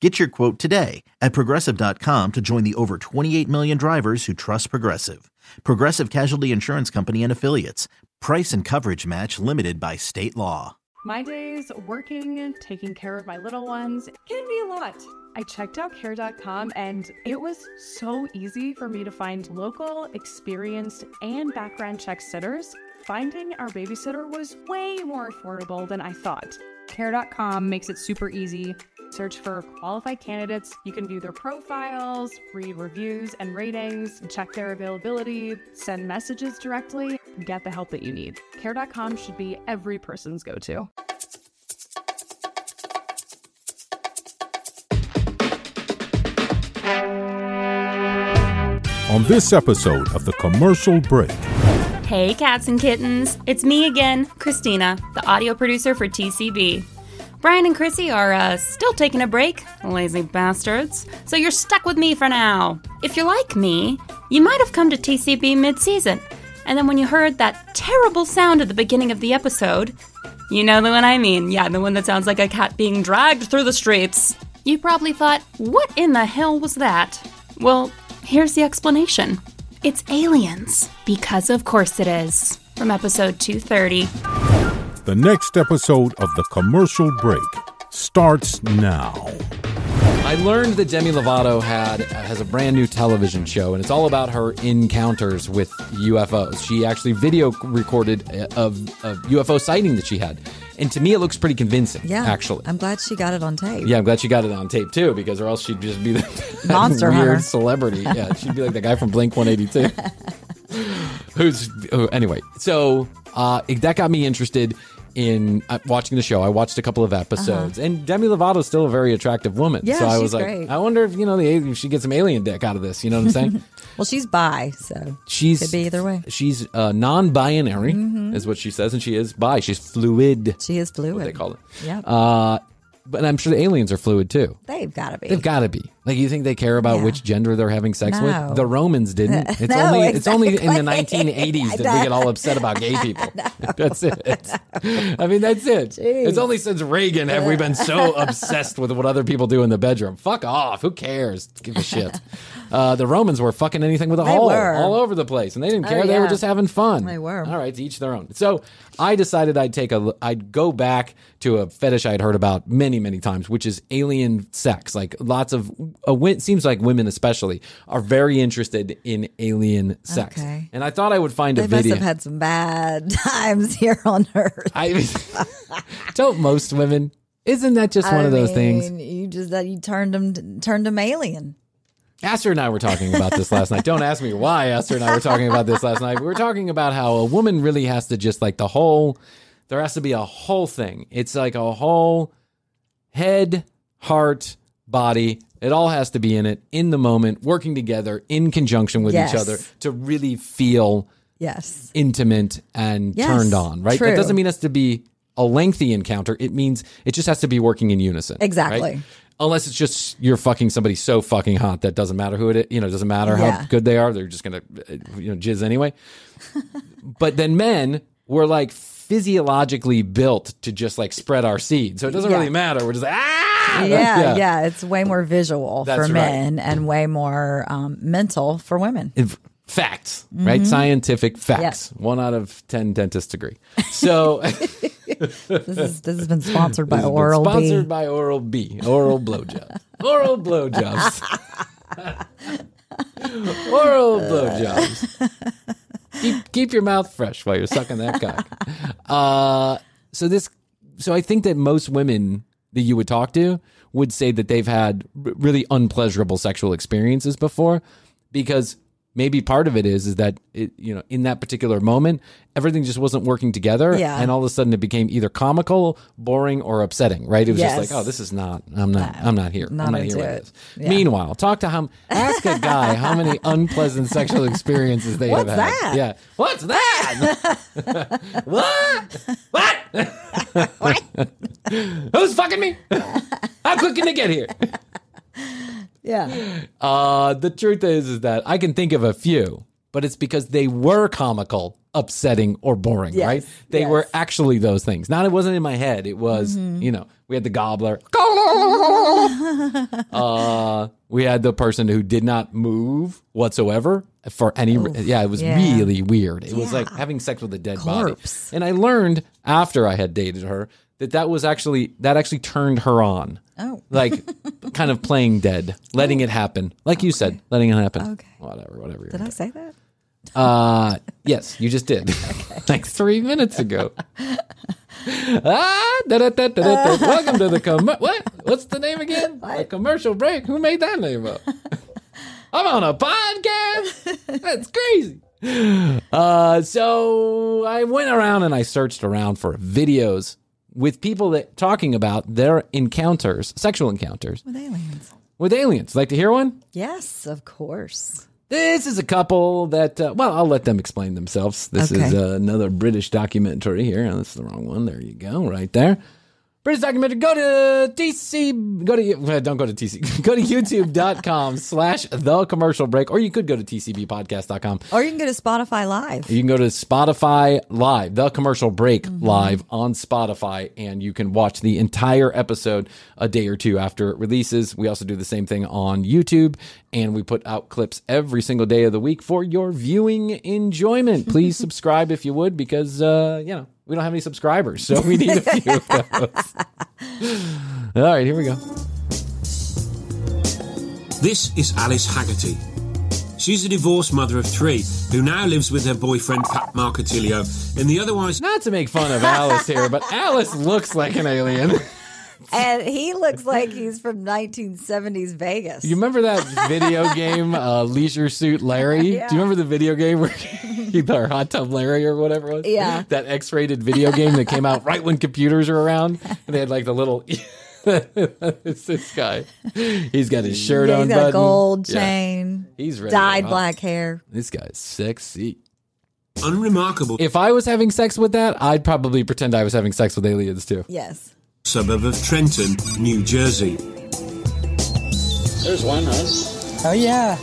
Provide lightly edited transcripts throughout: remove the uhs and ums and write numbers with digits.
Get your quote today at Progressive.com to join the over 28 million drivers who trust Progressive. Progressive Casualty Insurance Company and Affiliates. Price and coverage match limited by state law. My days working, taking care of my little ones can be a lot. I checked out Care.com and it was so easy for me to find local, experienced, and background check sitters. Finding our babysitter was way more affordable than I thought. Care.com makes it super easy. Search for qualified candidates. You can view their profiles, read reviews and ratings, check their availability, send messages directly, and get the help that you need. Care.com should be every person's go-to. On this episode of The Commercial Break. Hey, cats and kittens. It's me again, Christina, the audio producer for TCB. Brian and Chrissy are still taking a break, lazy bastards, so you're stuck with me for now. If you're like me, you might have come to TCB mid-season, and then when you heard that terrible sound at the beginning of the episode, you know the one I mean, yeah, the one that sounds like a cat being dragged through the streets, you probably thought, what in the hell was that? Well, here's the explanation. It's aliens. Because of course it is. From episode 230. The next episode of The Commercial Break starts now. I learned that Demi Lovato has a brand new television show, and it's all about her encounters with UFOs. She actually video recorded a UFO sighting that she had. And to me, it looks pretty convincing, actually. I'm glad she got it on tape. Yeah, I'm glad she got it on tape, too, because or else she'd just be the monster weird celebrity. Yeah, she'd be like the guy from Blink-182. Anyway, so that got me interested in watching the show. I watched a couple of episodes, and Demi Lovato's still a very attractive woman. Yeah, so I was like, great. I wonder if if she gets some alien dick out of this. You know what I'm saying? Well, she's bi, so she's could be either way. She's non-binary, is what she says, and she is bi. She's fluid. She is fluid. What they call it. Yeah. But I'm sure the aliens are fluid too. They've got to be. Like, you think they care about which gender they're having sex with? The Romans didn't. It's only in the 1980s that we get all upset about gay people. That's it. I mean, that's it. Jeez. It's only since Reagan have we been so obsessed with what other people do in the bedroom. Fuck off. Who cares? Give a shit. The Romans were fucking anything with a hole all over the place, and they didn't care. They were just having fun. They were. All right, to each their own. So I decided I'd go back to a fetish I'd heard about many times, which is alien sex. Like, lots of it seems like women especially are very interested in alien sex. Okay. And I thought I would find a video. They must have had some bad times here on Earth. Don't most women? Isn't that just one of those things? You turned them alien. Astor and I were talking about this last night. Don't ask me why Astor and I were talking about this last night. We were talking about how a woman really has to just like there has to be a whole thing. It's like a whole head, heart, body. It all has to be in it, in the moment, working together, in conjunction with each other to really feel intimate and turned on, right? True. That doesn't mean it has to be a lengthy encounter. It means it just has to be working in unison. Exactly. Right? Unless it's just you're fucking somebody so fucking hot that doesn't matter who it is. It doesn't matter how good they are. They're just going to jizz anyway. But then men were like physiologically built to just like spread our seed. So it doesn't really matter. We're just like, it's way more visual for men and way more mental for women. Facts, right? Scientific facts. Yep. 1 out of 10 dentists agree. So this has been sponsored by Oral-B. Sponsored by Oral-B. Oral blowjobs. Oral blowjobs. Oral blowjobs. Keep your mouth fresh while you're sucking that cock. So I think that most women that you would talk to would say that they've had really unpleasurable sexual experiences before, because maybe part of it is that, it, you know, in that particular moment, everything just wasn't working together. Yeah. And all of a sudden it became either comical, boring, or upsetting, right? It was just like, oh, this is not, I'm not here. Not I'm not here with it. This. Yeah. Meanwhile, ask a guy how many unpleasant sexual experiences they have had. Yeah. What's that? What? What? What? Who's fucking me? How quick can they get here? Yeah. The truth is that I can think of a few, but it's because they were comical, upsetting, or boring, yes, right? They were actually those things. Not, it wasn't in my head. It was, you know, we had the gobbler. We had the person who did not move whatsoever for any. It was really weird. It was like having sex with a dead body. And I learned after I had dated her that was actually, that actually turned her on. Oh. Like kind of playing dead, letting it happen. Like you said, letting it happen. Okay. Whatever. Did I say that? Yes, you just did. Okay. Like 3 minutes ago. Welcome to the What's the name again? What? The Commercial Break. Who made that name up? I'm on a podcast. That's crazy. So I went around and I searched around for videos with people that talking about their encounters, sexual encounters. With aliens. With aliens. Like to hear one? Yes, of course. This is a couple that, well, I'll let them explain themselves. This is another British documentary here. Oh, this is the wrong one. There you go, right there. British documentary. Go to TC. Don't go to TC. Go to youtube.com/thecommercialbreak, or you could go to tcbpodcast.com. Or you can go to Spotify Live. You can go to Spotify Live, The Commercial Break Live on Spotify, and you can watch the entire episode a day or two after it releases. We also do the same thing on YouTube, and we put out clips every single day of the week for your viewing enjoyment. Please subscribe if you would, because, you know, we don't have any subscribers, so we need a few of those. All right, here we go. This is Alice Haggerty. She's a divorced mother of three who now lives with her boyfriend, Pat Marcatilio, in the otherwise... Not to make fun of Alice here, but Alice looks like an alien. And he looks like he's from 1970s Vegas. You remember that video game, Leisure Suit Larry? Yeah. Do you remember the video game where or Hot Tub Larry or whatever it was? Yeah. That X-rated video game that came out right when computers were around. And they had like the little... It's this guy. He's got his shirt on button. He's got a gold chain. He's ready. Dyed black hair. This guy's sexy. Unremarkable. If I was having sex with that, I'd probably pretend I was having sex with aliens too. Yes. Suburb of Trenton, New Jersey. There's one, huh? Oh, yeah.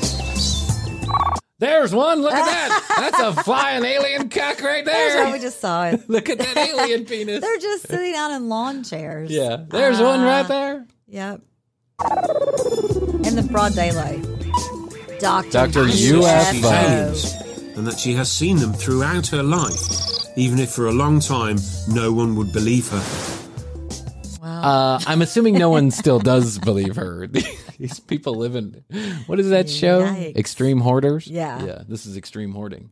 There's one. Look at that. That's a flying alien cock right there. That's how we just saw it. Look at that alien penis. They're just sitting out in lawn chairs. Yeah. There's one right there. Yep. In the broad daylight. Dr. UFO. And that she has seen them throughout her life, even if for a long time no one would believe her. I'm assuming no one still does believe her. These people live in, what is that show? Yikes. Extreme Hoarders? Yeah. Yeah, this is extreme hoarding.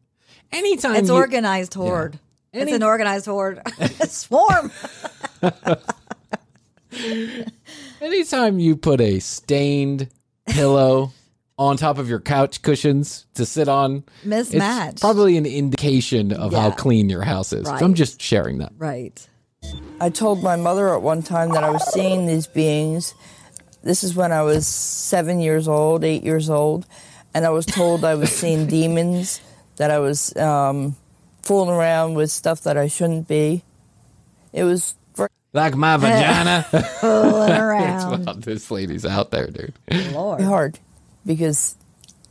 Anytime it's organized hoard. Yeah. It's an organized hoard. Swarm. Anytime you put a stained pillow on top of your couch cushions to sit on, mismatched, it's probably an indication of how clean your house is. Right. So I'm just sharing that. Right. I told my mother at one time that I was seeing these beings. This is when I was 8 years old, and I was told I was seeing demons, that I was fooling around with stuff that I shouldn't be. It was... Like my vagina. Fooling around. That's what this lady's out there, dude. Lord. It's hard, because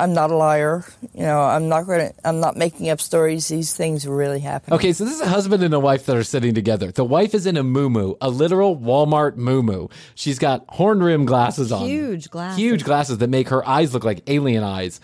I'm not a liar. You know, I'm not making up stories. These things really happen. Okay, so this is a husband and a wife that are sitting together. The wife is in a muumuu, a literal Walmart muumuu. She's got horn rim glasses on. Huge glasses. Huge glasses that make her eyes look like alien eyes.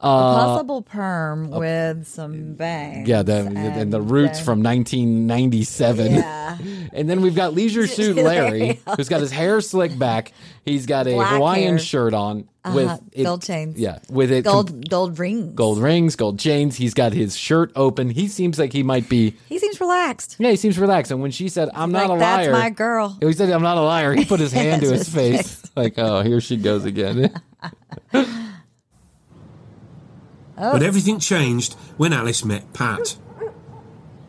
A possible perm with some bangs. Yeah, and the roots from 1997. Yeah. And then we've got Leisure Suit Larry, who's got his hair slicked back. He's got a Hawaiian shirt on with gold chains. Yeah, with it gold rings. Gold rings, gold chains. He's got his shirt open. He seems like he might be. He seems relaxed. Yeah, he seems relaxed. And when she said, "I'm not a liar," that's my girl. He said, "I'm not a liar." He put his hand to his face, like, "Oh, here she goes again." Oh. But everything changed when Alice met Pat.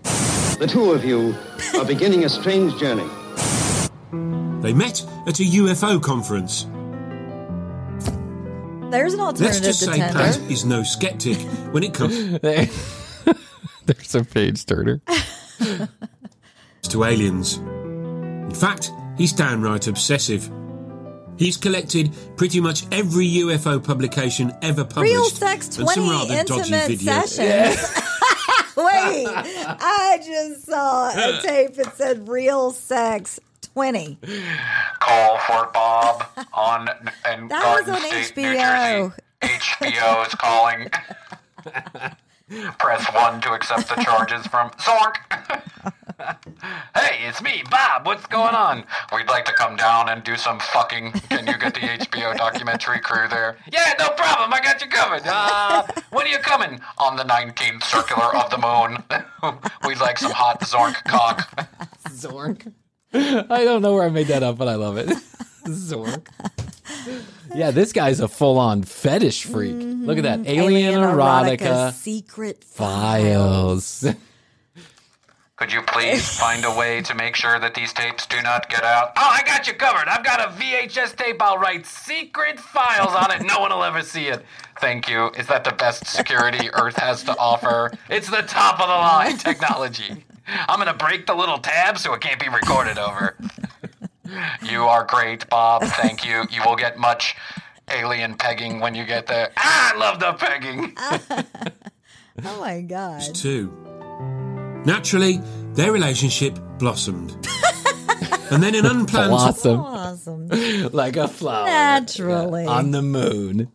The two of you are beginning a strange journey. They met at a UFO conference. There's an alternative. Let's just say Tender. Pat is no skeptic when it comes... There's a page turner. ...to aliens. In fact, he's downright obsessive. He's collected pretty much every UFO publication ever published. Real Sex 20 and some rather Intimate Sessions. Yeah. Wait, I just saw a tape that said Real Sex 20. Call for Bob on and that Garden was on State, HBO. New Jersey. HBO is calling. Press 1 to accept the charges from Zork. Hey, it's me, Bob. What's going on? We'd like to come down and do some fucking. Can you get the HBO documentary crew there? Yeah, no problem. I got you covered. When are you coming? On the 19th circular of the moon. We'd like some hot Zork cock. Zork? I don't know where I made that up, but I love it. Zork. Yeah, this guy's a full-on fetish freak. Mm-hmm. Look at that. Alien erotica. Secret files. Could you please find a way to make sure that these tapes do not get out? Oh, I got you covered. I've got a VHS tape. I'll write secret files on it. No one will ever see it. Thank you. Is that the best security Earth has to offer? It's the top of the line technology. I'm going to break the little tab so it can't be recorded over. You are great, Bob. Thank you. You will get much alien pegging when you get there. Ah, I love the pegging. Oh, my God. It's two. Naturally, their relationship blossomed. And then an unplanned... Blossom. Like a flower. Naturally. On the moon.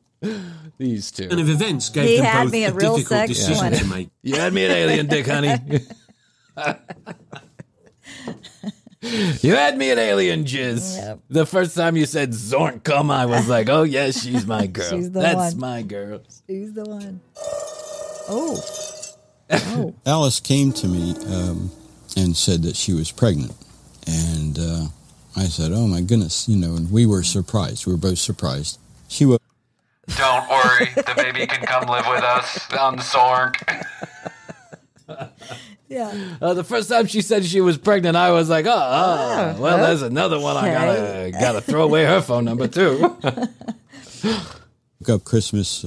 These two. And if events gave them both a difficult decision to make. You had me an alien dick, honey. You had me an alien jizz. Yep. The first time you said Zorn, come, I was like, oh, yes, she's my girl. She's the That's one. My girl. She's the one. Oh. Alice came to me and said that she was pregnant. And I said, oh, my goodness. You know, and we were surprised. We were both surprised. She was. Don't worry. The baby can come live with us on Zork. Yeah. The first time she said she was pregnant, I was like, oh well, there's another one. Okay. I gotta throw away her phone number too. Woke up Christmas.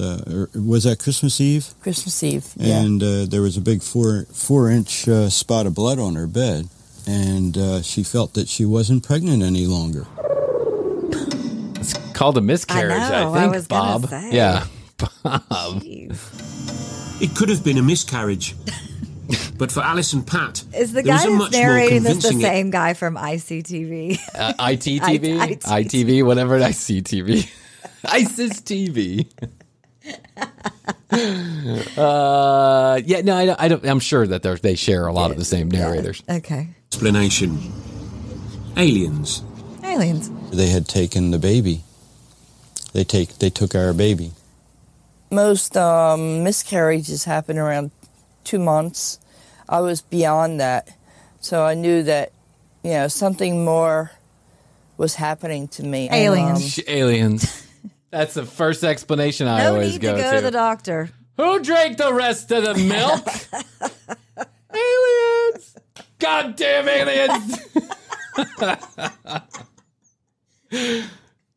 Was that Christmas Eve? Christmas Eve. Yeah. And there was a big four-inch spot of blood on her bed, and she felt that she wasn't pregnant any longer. It's called a miscarriage, I think. I was Bob. Say. Yeah, Bob. Jeez. It could have been a miscarriage. But for Alice and Pat, is the guy who's narrating this the same guy from ICTV? ITV, whatever. ICTV, ISIS TV. Yeah, no, I don't. I'm sure that they share a lot of the same narrators. Yeah. Okay. Explanation: Aliens. They had taken the baby. They took our baby. Most miscarriages happen around 2 months. I was beyond that. So I knew that, you know, something more was happening to me. Aliens. Aliens. That's the first explanation I always go to. No need to go to the doctor. Who drank the rest of the milk? Aliens. Goddamn aliens.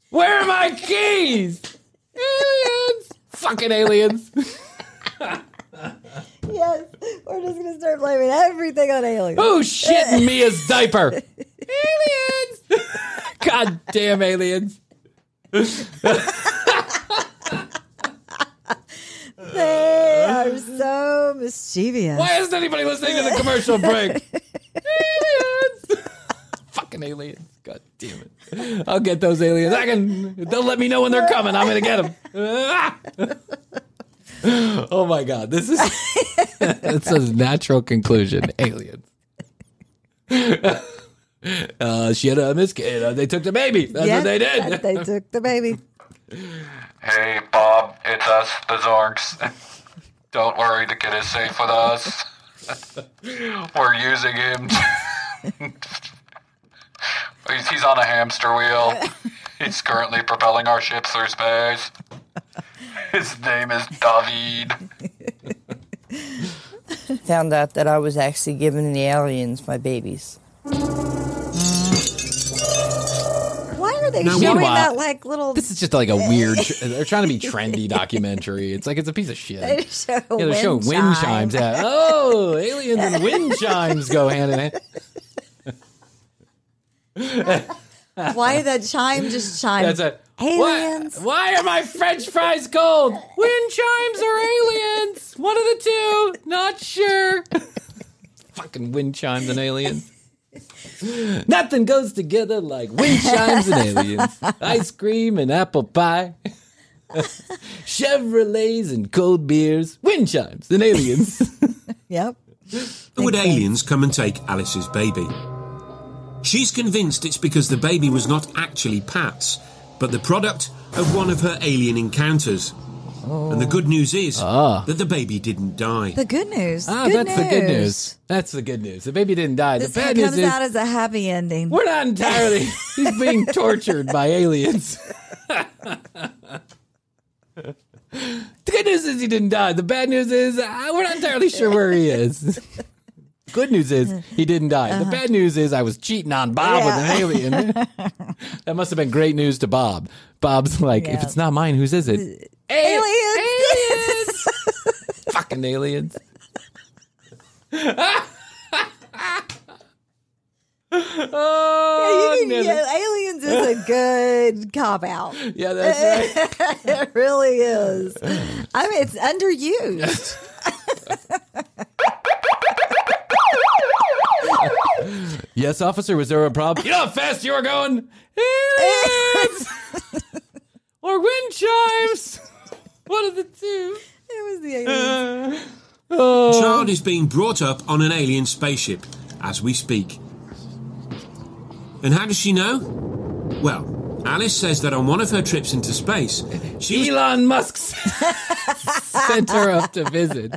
Where are my keys? Aliens. Fucking aliens. Yes, we're just going to start blaming everything on aliens. Who's shitting Mia's diaper? Aliens! God damn aliens. They are so mischievous. Why isn't anybody listening to the commercial break? Aliens! Fucking aliens. God damn it. I'll get those aliens. They'll let me know when they're coming. I'm going to get them. Oh my God! This is it's a natural conclusion. Aliens. She had a miscarriage. They took the baby. That's what they did. They took the baby. Hey Bob, it's us, the Zorks. Don't worry, the kid is safe with us. We're using him. He's on a hamster wheel. He's currently propelling our ships through space. His name is David. Found out that I was actually giving the aliens my babies. Why are they showing that like little... This is just like a weird... They're trying to be trendy documentary. It's like it's a piece of shit. They show wind chimes. Yeah. Oh, aliens and wind chimes go hand in hand. Why did that chime just chime? That's it. Aliens. Why are my French fries cold? Wind chimes or aliens? One of the two. Not sure. Fucking wind chimes and aliens. Nothing goes together like wind chimes and aliens. Ice cream and apple pie. Chevrolets and cold beers. Wind chimes and aliens. Yep. But would aliens come and take Alice's baby? She's convinced it's because the baby was not actually Pat's, but the product of one of her alien encounters. Oh. And the good news is that the baby didn't die. The good news. Ah, good that's news. The good news. That's the good news. The baby didn't die. This the bad news comes is out as a happy ending. We're not entirely. He's being tortured by aliens. The good news is he didn't die. The bad news is we're not entirely sure where he is. Good news is he didn't die. The bad news is I was cheating on Bob with an alien. That must have been great news to Bob. Bob's like, if it's not mine, whose is it? Aliens! Fucking aliens. Oh, aliens is a good cop out. Yeah, that's right. It really is. I mean, it's underused. Yes, officer, was there a problem? You know how fast you were going? Aliens! Or wind chimes! One of the two. It was the aliens. The child is being brought up on an alien spaceship as we speak. And how does she know? Well, Alice says that on one of her trips into space, Elon Musk sent her up to visit.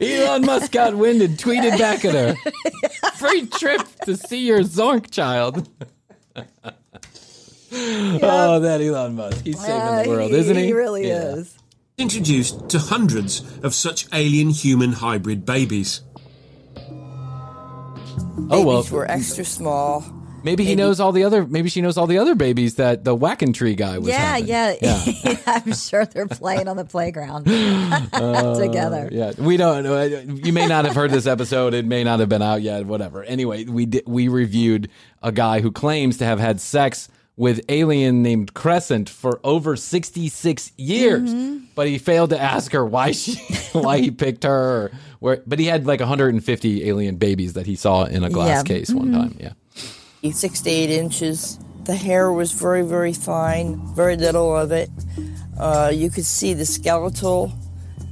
Elon Musk got wind and tweeted back at her. Free trip to see your Zork child. Yep. Oh, that Elon Musk. He's saving the world, isn't he? He really is. Introduced to hundreds of such alien-human hybrid babies. Babies were extra small. Maybe he knows all the other. Maybe she knows all the other babies that the whacking tree guy was. Yeah. I'm sure they're playing on the playground together. Yeah, we don't know. You may not have heard this episode. It may not have been out yet. Whatever. Anyway, we reviewed a guy who claims to have had sex with an alien named Crescent for over 66 years, but he failed to ask her why he picked her. But he had like 150 alien babies that he saw in a glass case one time. Yeah. 6 to 8 inches. The hair was very, very fine, very little of it. You could see the skeletal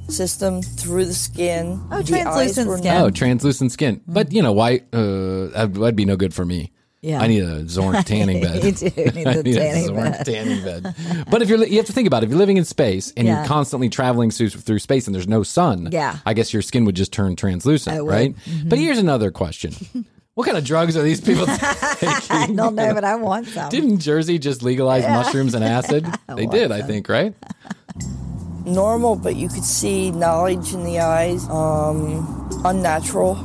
system through the skin. Oh, translucent skin. But, you know, why? That'd be no good for me. Yeah. I need a Zorn tanning bed. You do need a tanning bed. But if you have to think about it. If you're living in space and you're constantly traveling through space and there's no sun, I guess your skin would just turn translucent, right? Mm-hmm. But here's another question. What kind of drugs are these people taking? I don't know, but I want some. Didn't Jersey just legalize mushrooms and acid? They did, I think, right? Normal, but you could see knowledge in the eyes. Unnatural,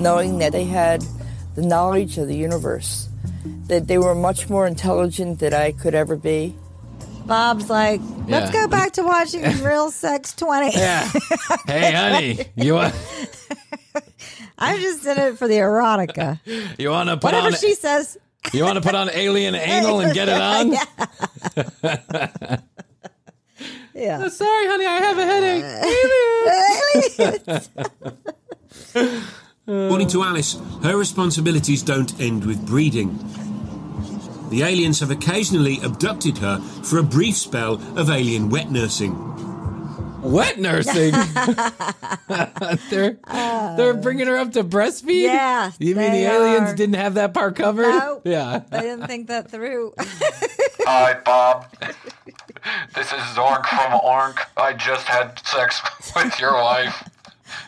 knowing that they had the knowledge of the universe, that they were much more intelligent than I could ever be. Bob's like, let's go back to watching Real Sex 20. Yeah. Hey, honey, you want... I just did it for the erotica. You want to put whatever on, she says. You want to put on alien anal and get it on? Yeah. Oh, sorry, honey, I have a headache. According to Alice, her responsibilities don't end with breeding. The aliens have occasionally abducted her for a brief spell of alien wet nursing. Wet nursing? They're bringing her up to breastfeed? Yeah. You mean the aliens didn't have that part covered? No. Yeah. They didn't think that through. Hi, Bob. This is Zork from Ornk. I just had sex with your wife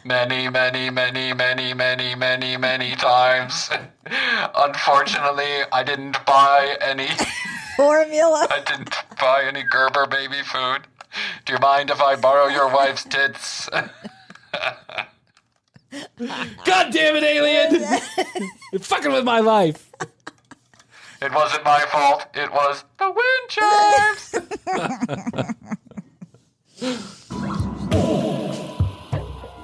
many, many, many, many, many, many, many times. Unfortunately, I didn't buy any formula. I didn't buy any Gerber baby food. Do you mind if I borrow your wife's tits? God damn it, alien! You're fucking with my life. It wasn't my fault. It was the wind chimes.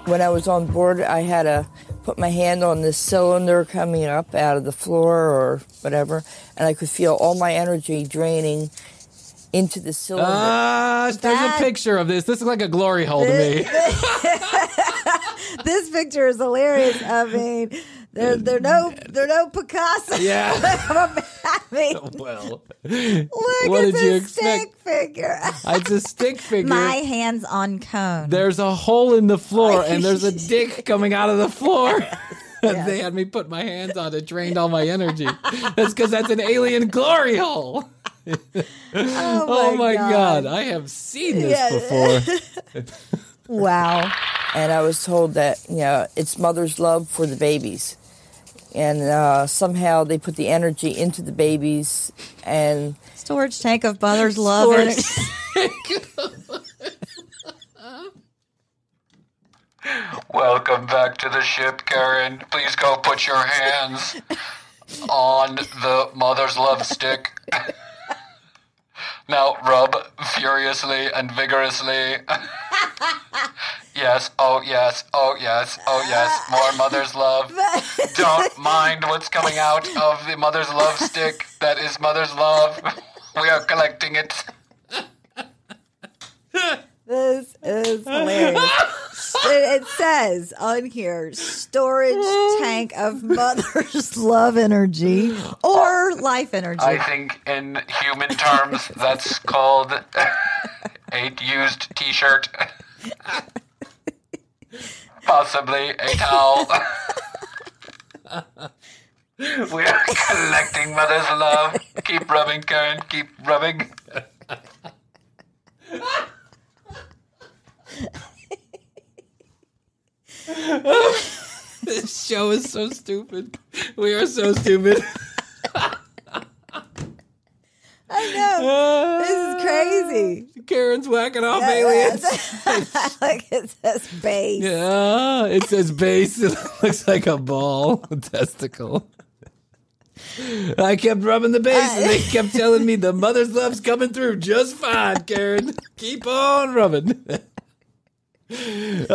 When I was on board, I had to put my hand on this cylinder coming up out of the floor or whatever, and I could feel all my energy draining into the cylinder. There's a picture of this. This is like a glory hole to me. This picture is hilarious. I mean, they're no Picasso. Yeah. Well, look, it's a stick figure. It's a stick figure. My hands on cone. There's a hole in the floor, and there's a dick coming out of the floor. Yeah. They had me put my hands on it, drained all my energy. That's because that's an alien glory hole. Oh my God. I have seen this before. Wow. And I was told that, you know, it's mother's love for the babies. And somehow they put the energy into the babies and... Storage tank of mother's love. Welcome back to the ship, Karen. Please go put your hands on the mother's love stick. Now rub furiously and vigorously. Yes, oh yes, oh yes, oh yes. More mother's love. Don't mind what's coming out of the mother's love stick. That is mother's love. We are collecting it. This is hilarious. It says on here, storage tank of mother's love energy or life energy. I think in human terms, that's called a used T-shirt. Possibly a towel. We are collecting mother's love. Keep rubbing, Karen. Keep rubbing. This show is so stupid. We are so stupid. I know. This is crazy. Karen's whacking off aliens. Like it says base. Yeah, it says base. It looks like a ball, a testicle. I kept rubbing the base, and they kept telling me the mother's love's coming through just fine, Karen. Keep on rubbing. In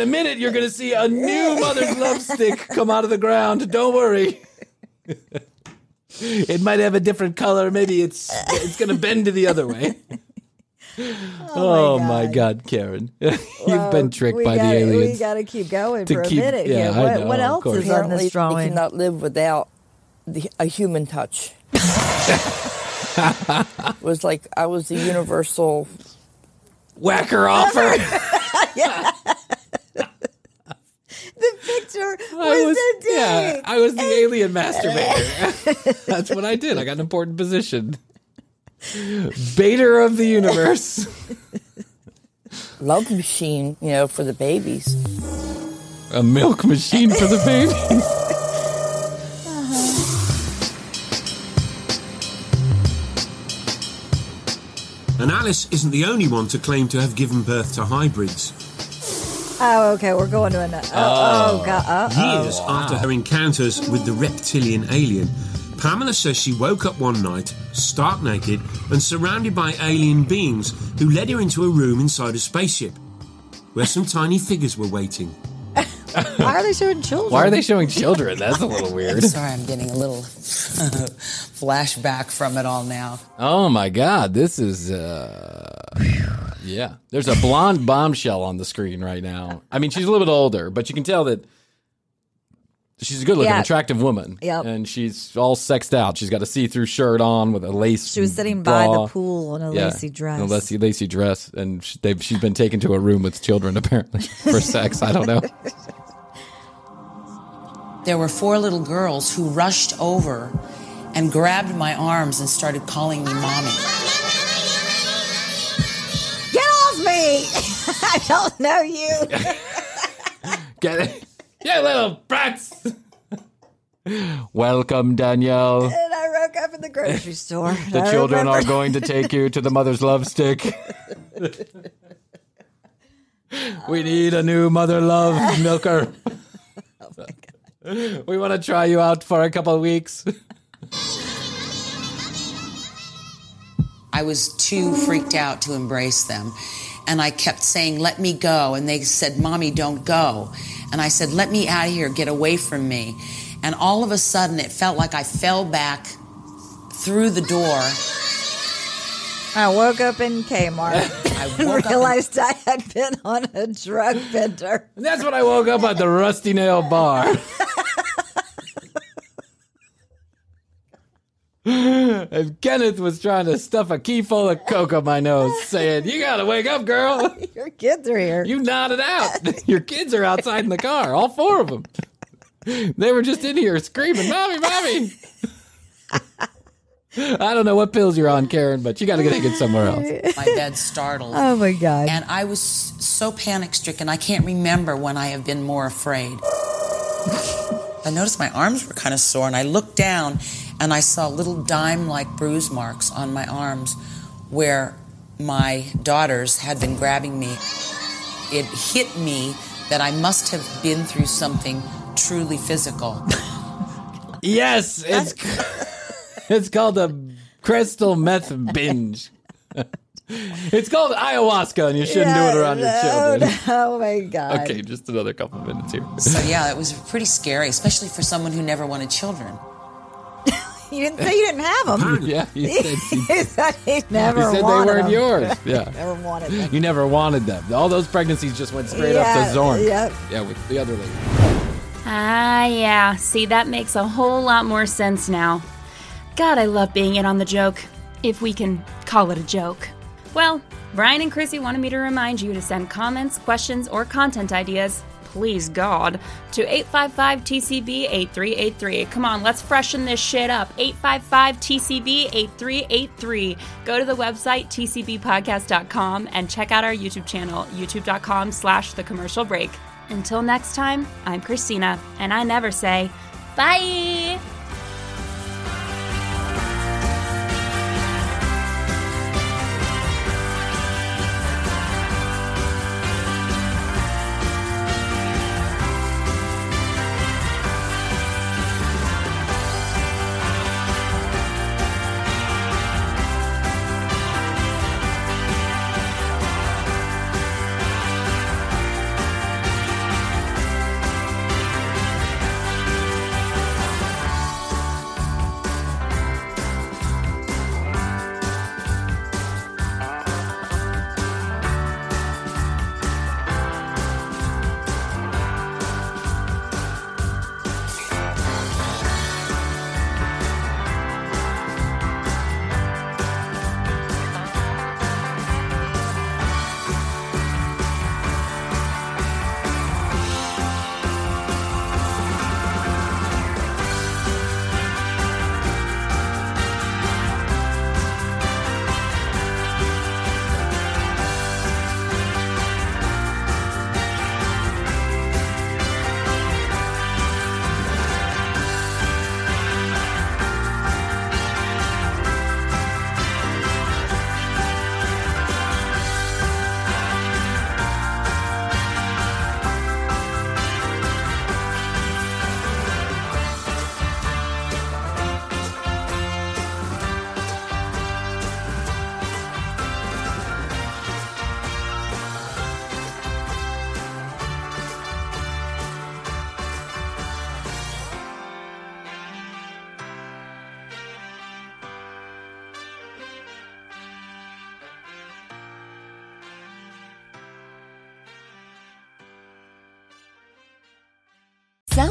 a minute, you're going to see a new mother's love stick come out of the ground. Don't worry. It might have a different color. Maybe it's going to bend to the other way. Oh my God, Karen. Well, you've been tricked by the aliens. We got to keep going for a minute. Yeah, what else is on this drawing? We cannot live without a human touch. It was like I was the universal... Whacker offer. Yeah. The picture was so deep. Yeah, I was the alien masturbator. That's what I did. I got an important position. Baiter of the universe. Love machine, you know, for the babies. A milk machine for the babies. And Alice isn't the only one to claim to have given birth to hybrids. Oh, okay, we're going to another. Years after her encounters with the reptilian alien, Pamela says she woke up one night, stark naked, and surrounded by alien beings who led her into a room inside a spaceship, where some tiny figures were waiting. Why are they showing children? Why are they showing children? That's a little weird. I'm sorry, I'm getting a little flashback from it all now. Oh my God, this is... Yeah, there's a blonde bombshell on the screen right now. I mean, she's a little bit older, but you can tell that she's a good-looking, attractive woman. Yep. And she's all sexed out. She's got a see-through shirt on with a lace She was sitting bra. By the pool in a lacy dress. In a lacy dress. And she's been taken to a room with children, apparently, for sex. I don't know. There were four little girls who rushed over and grabbed my arms and started calling me mommy. Get off me! I don't know you. Get it? You little brats! Welcome, Danielle. And I woke up in the grocery store. The children are going to take you to the mother's love stick. We need a new mother love milker. Oh my God. We want to try you out for a couple of weeks. I was too freaked out to embrace them. And I kept saying, let me go. And they said, Mommy, don't go. And I said, let me out of here. Get away from me. And all of a sudden, it felt like I fell back through the door. I woke up in Kmart. I realized I had been on a drug bender. And that's when I woke up at the Rusty Nail Bar. And Kenneth was trying to stuff a key full of coke up my nose, saying, you gotta wake up, girl. Your kids are here. You nodded out. Your kids are outside in the car, all four of them. They were just in here screaming, Mommy, Mommy. I don't know what pills you're on, Karen, but you got to get it somewhere else. My bed startled. Oh, my God. And I was so panic-stricken, I can't remember when I have been more afraid. I noticed my arms were kind of sore, and I looked down, and I saw little dime-like bruise marks on my arms where my daughters had been grabbing me. It hit me that I must have been through something truly physical. Yes, it's called a crystal meth binge. It's called ayahuasca, and you shouldn't do it around your children. Oh, my God. Okay, just another couple of minutes here. So, yeah, it was pretty scary, especially for someone who never wanted children. You didn't say you didn't have them. Yeah, you said he never wanted them. He said they weren't yours. Yeah, never wanted them. You never wanted them. All those pregnancies just went straight up to Zorn. Yep. Yeah, with the other lady. Ah, yeah. See, that makes a whole lot more sense now. God, I love being in on the joke, if we can call it a joke. Well, Brian and Chrissy wanted me to remind you to send comments, questions, or content ideas, please God, to 855-TCB-8383. Come on, let's freshen this shit up. 855-TCB-8383. Go to the website, tcbpodcast.com, and check out our YouTube channel, youtube.com/thecommercialbreak. Until next time, I'm Christina, and I never say bye.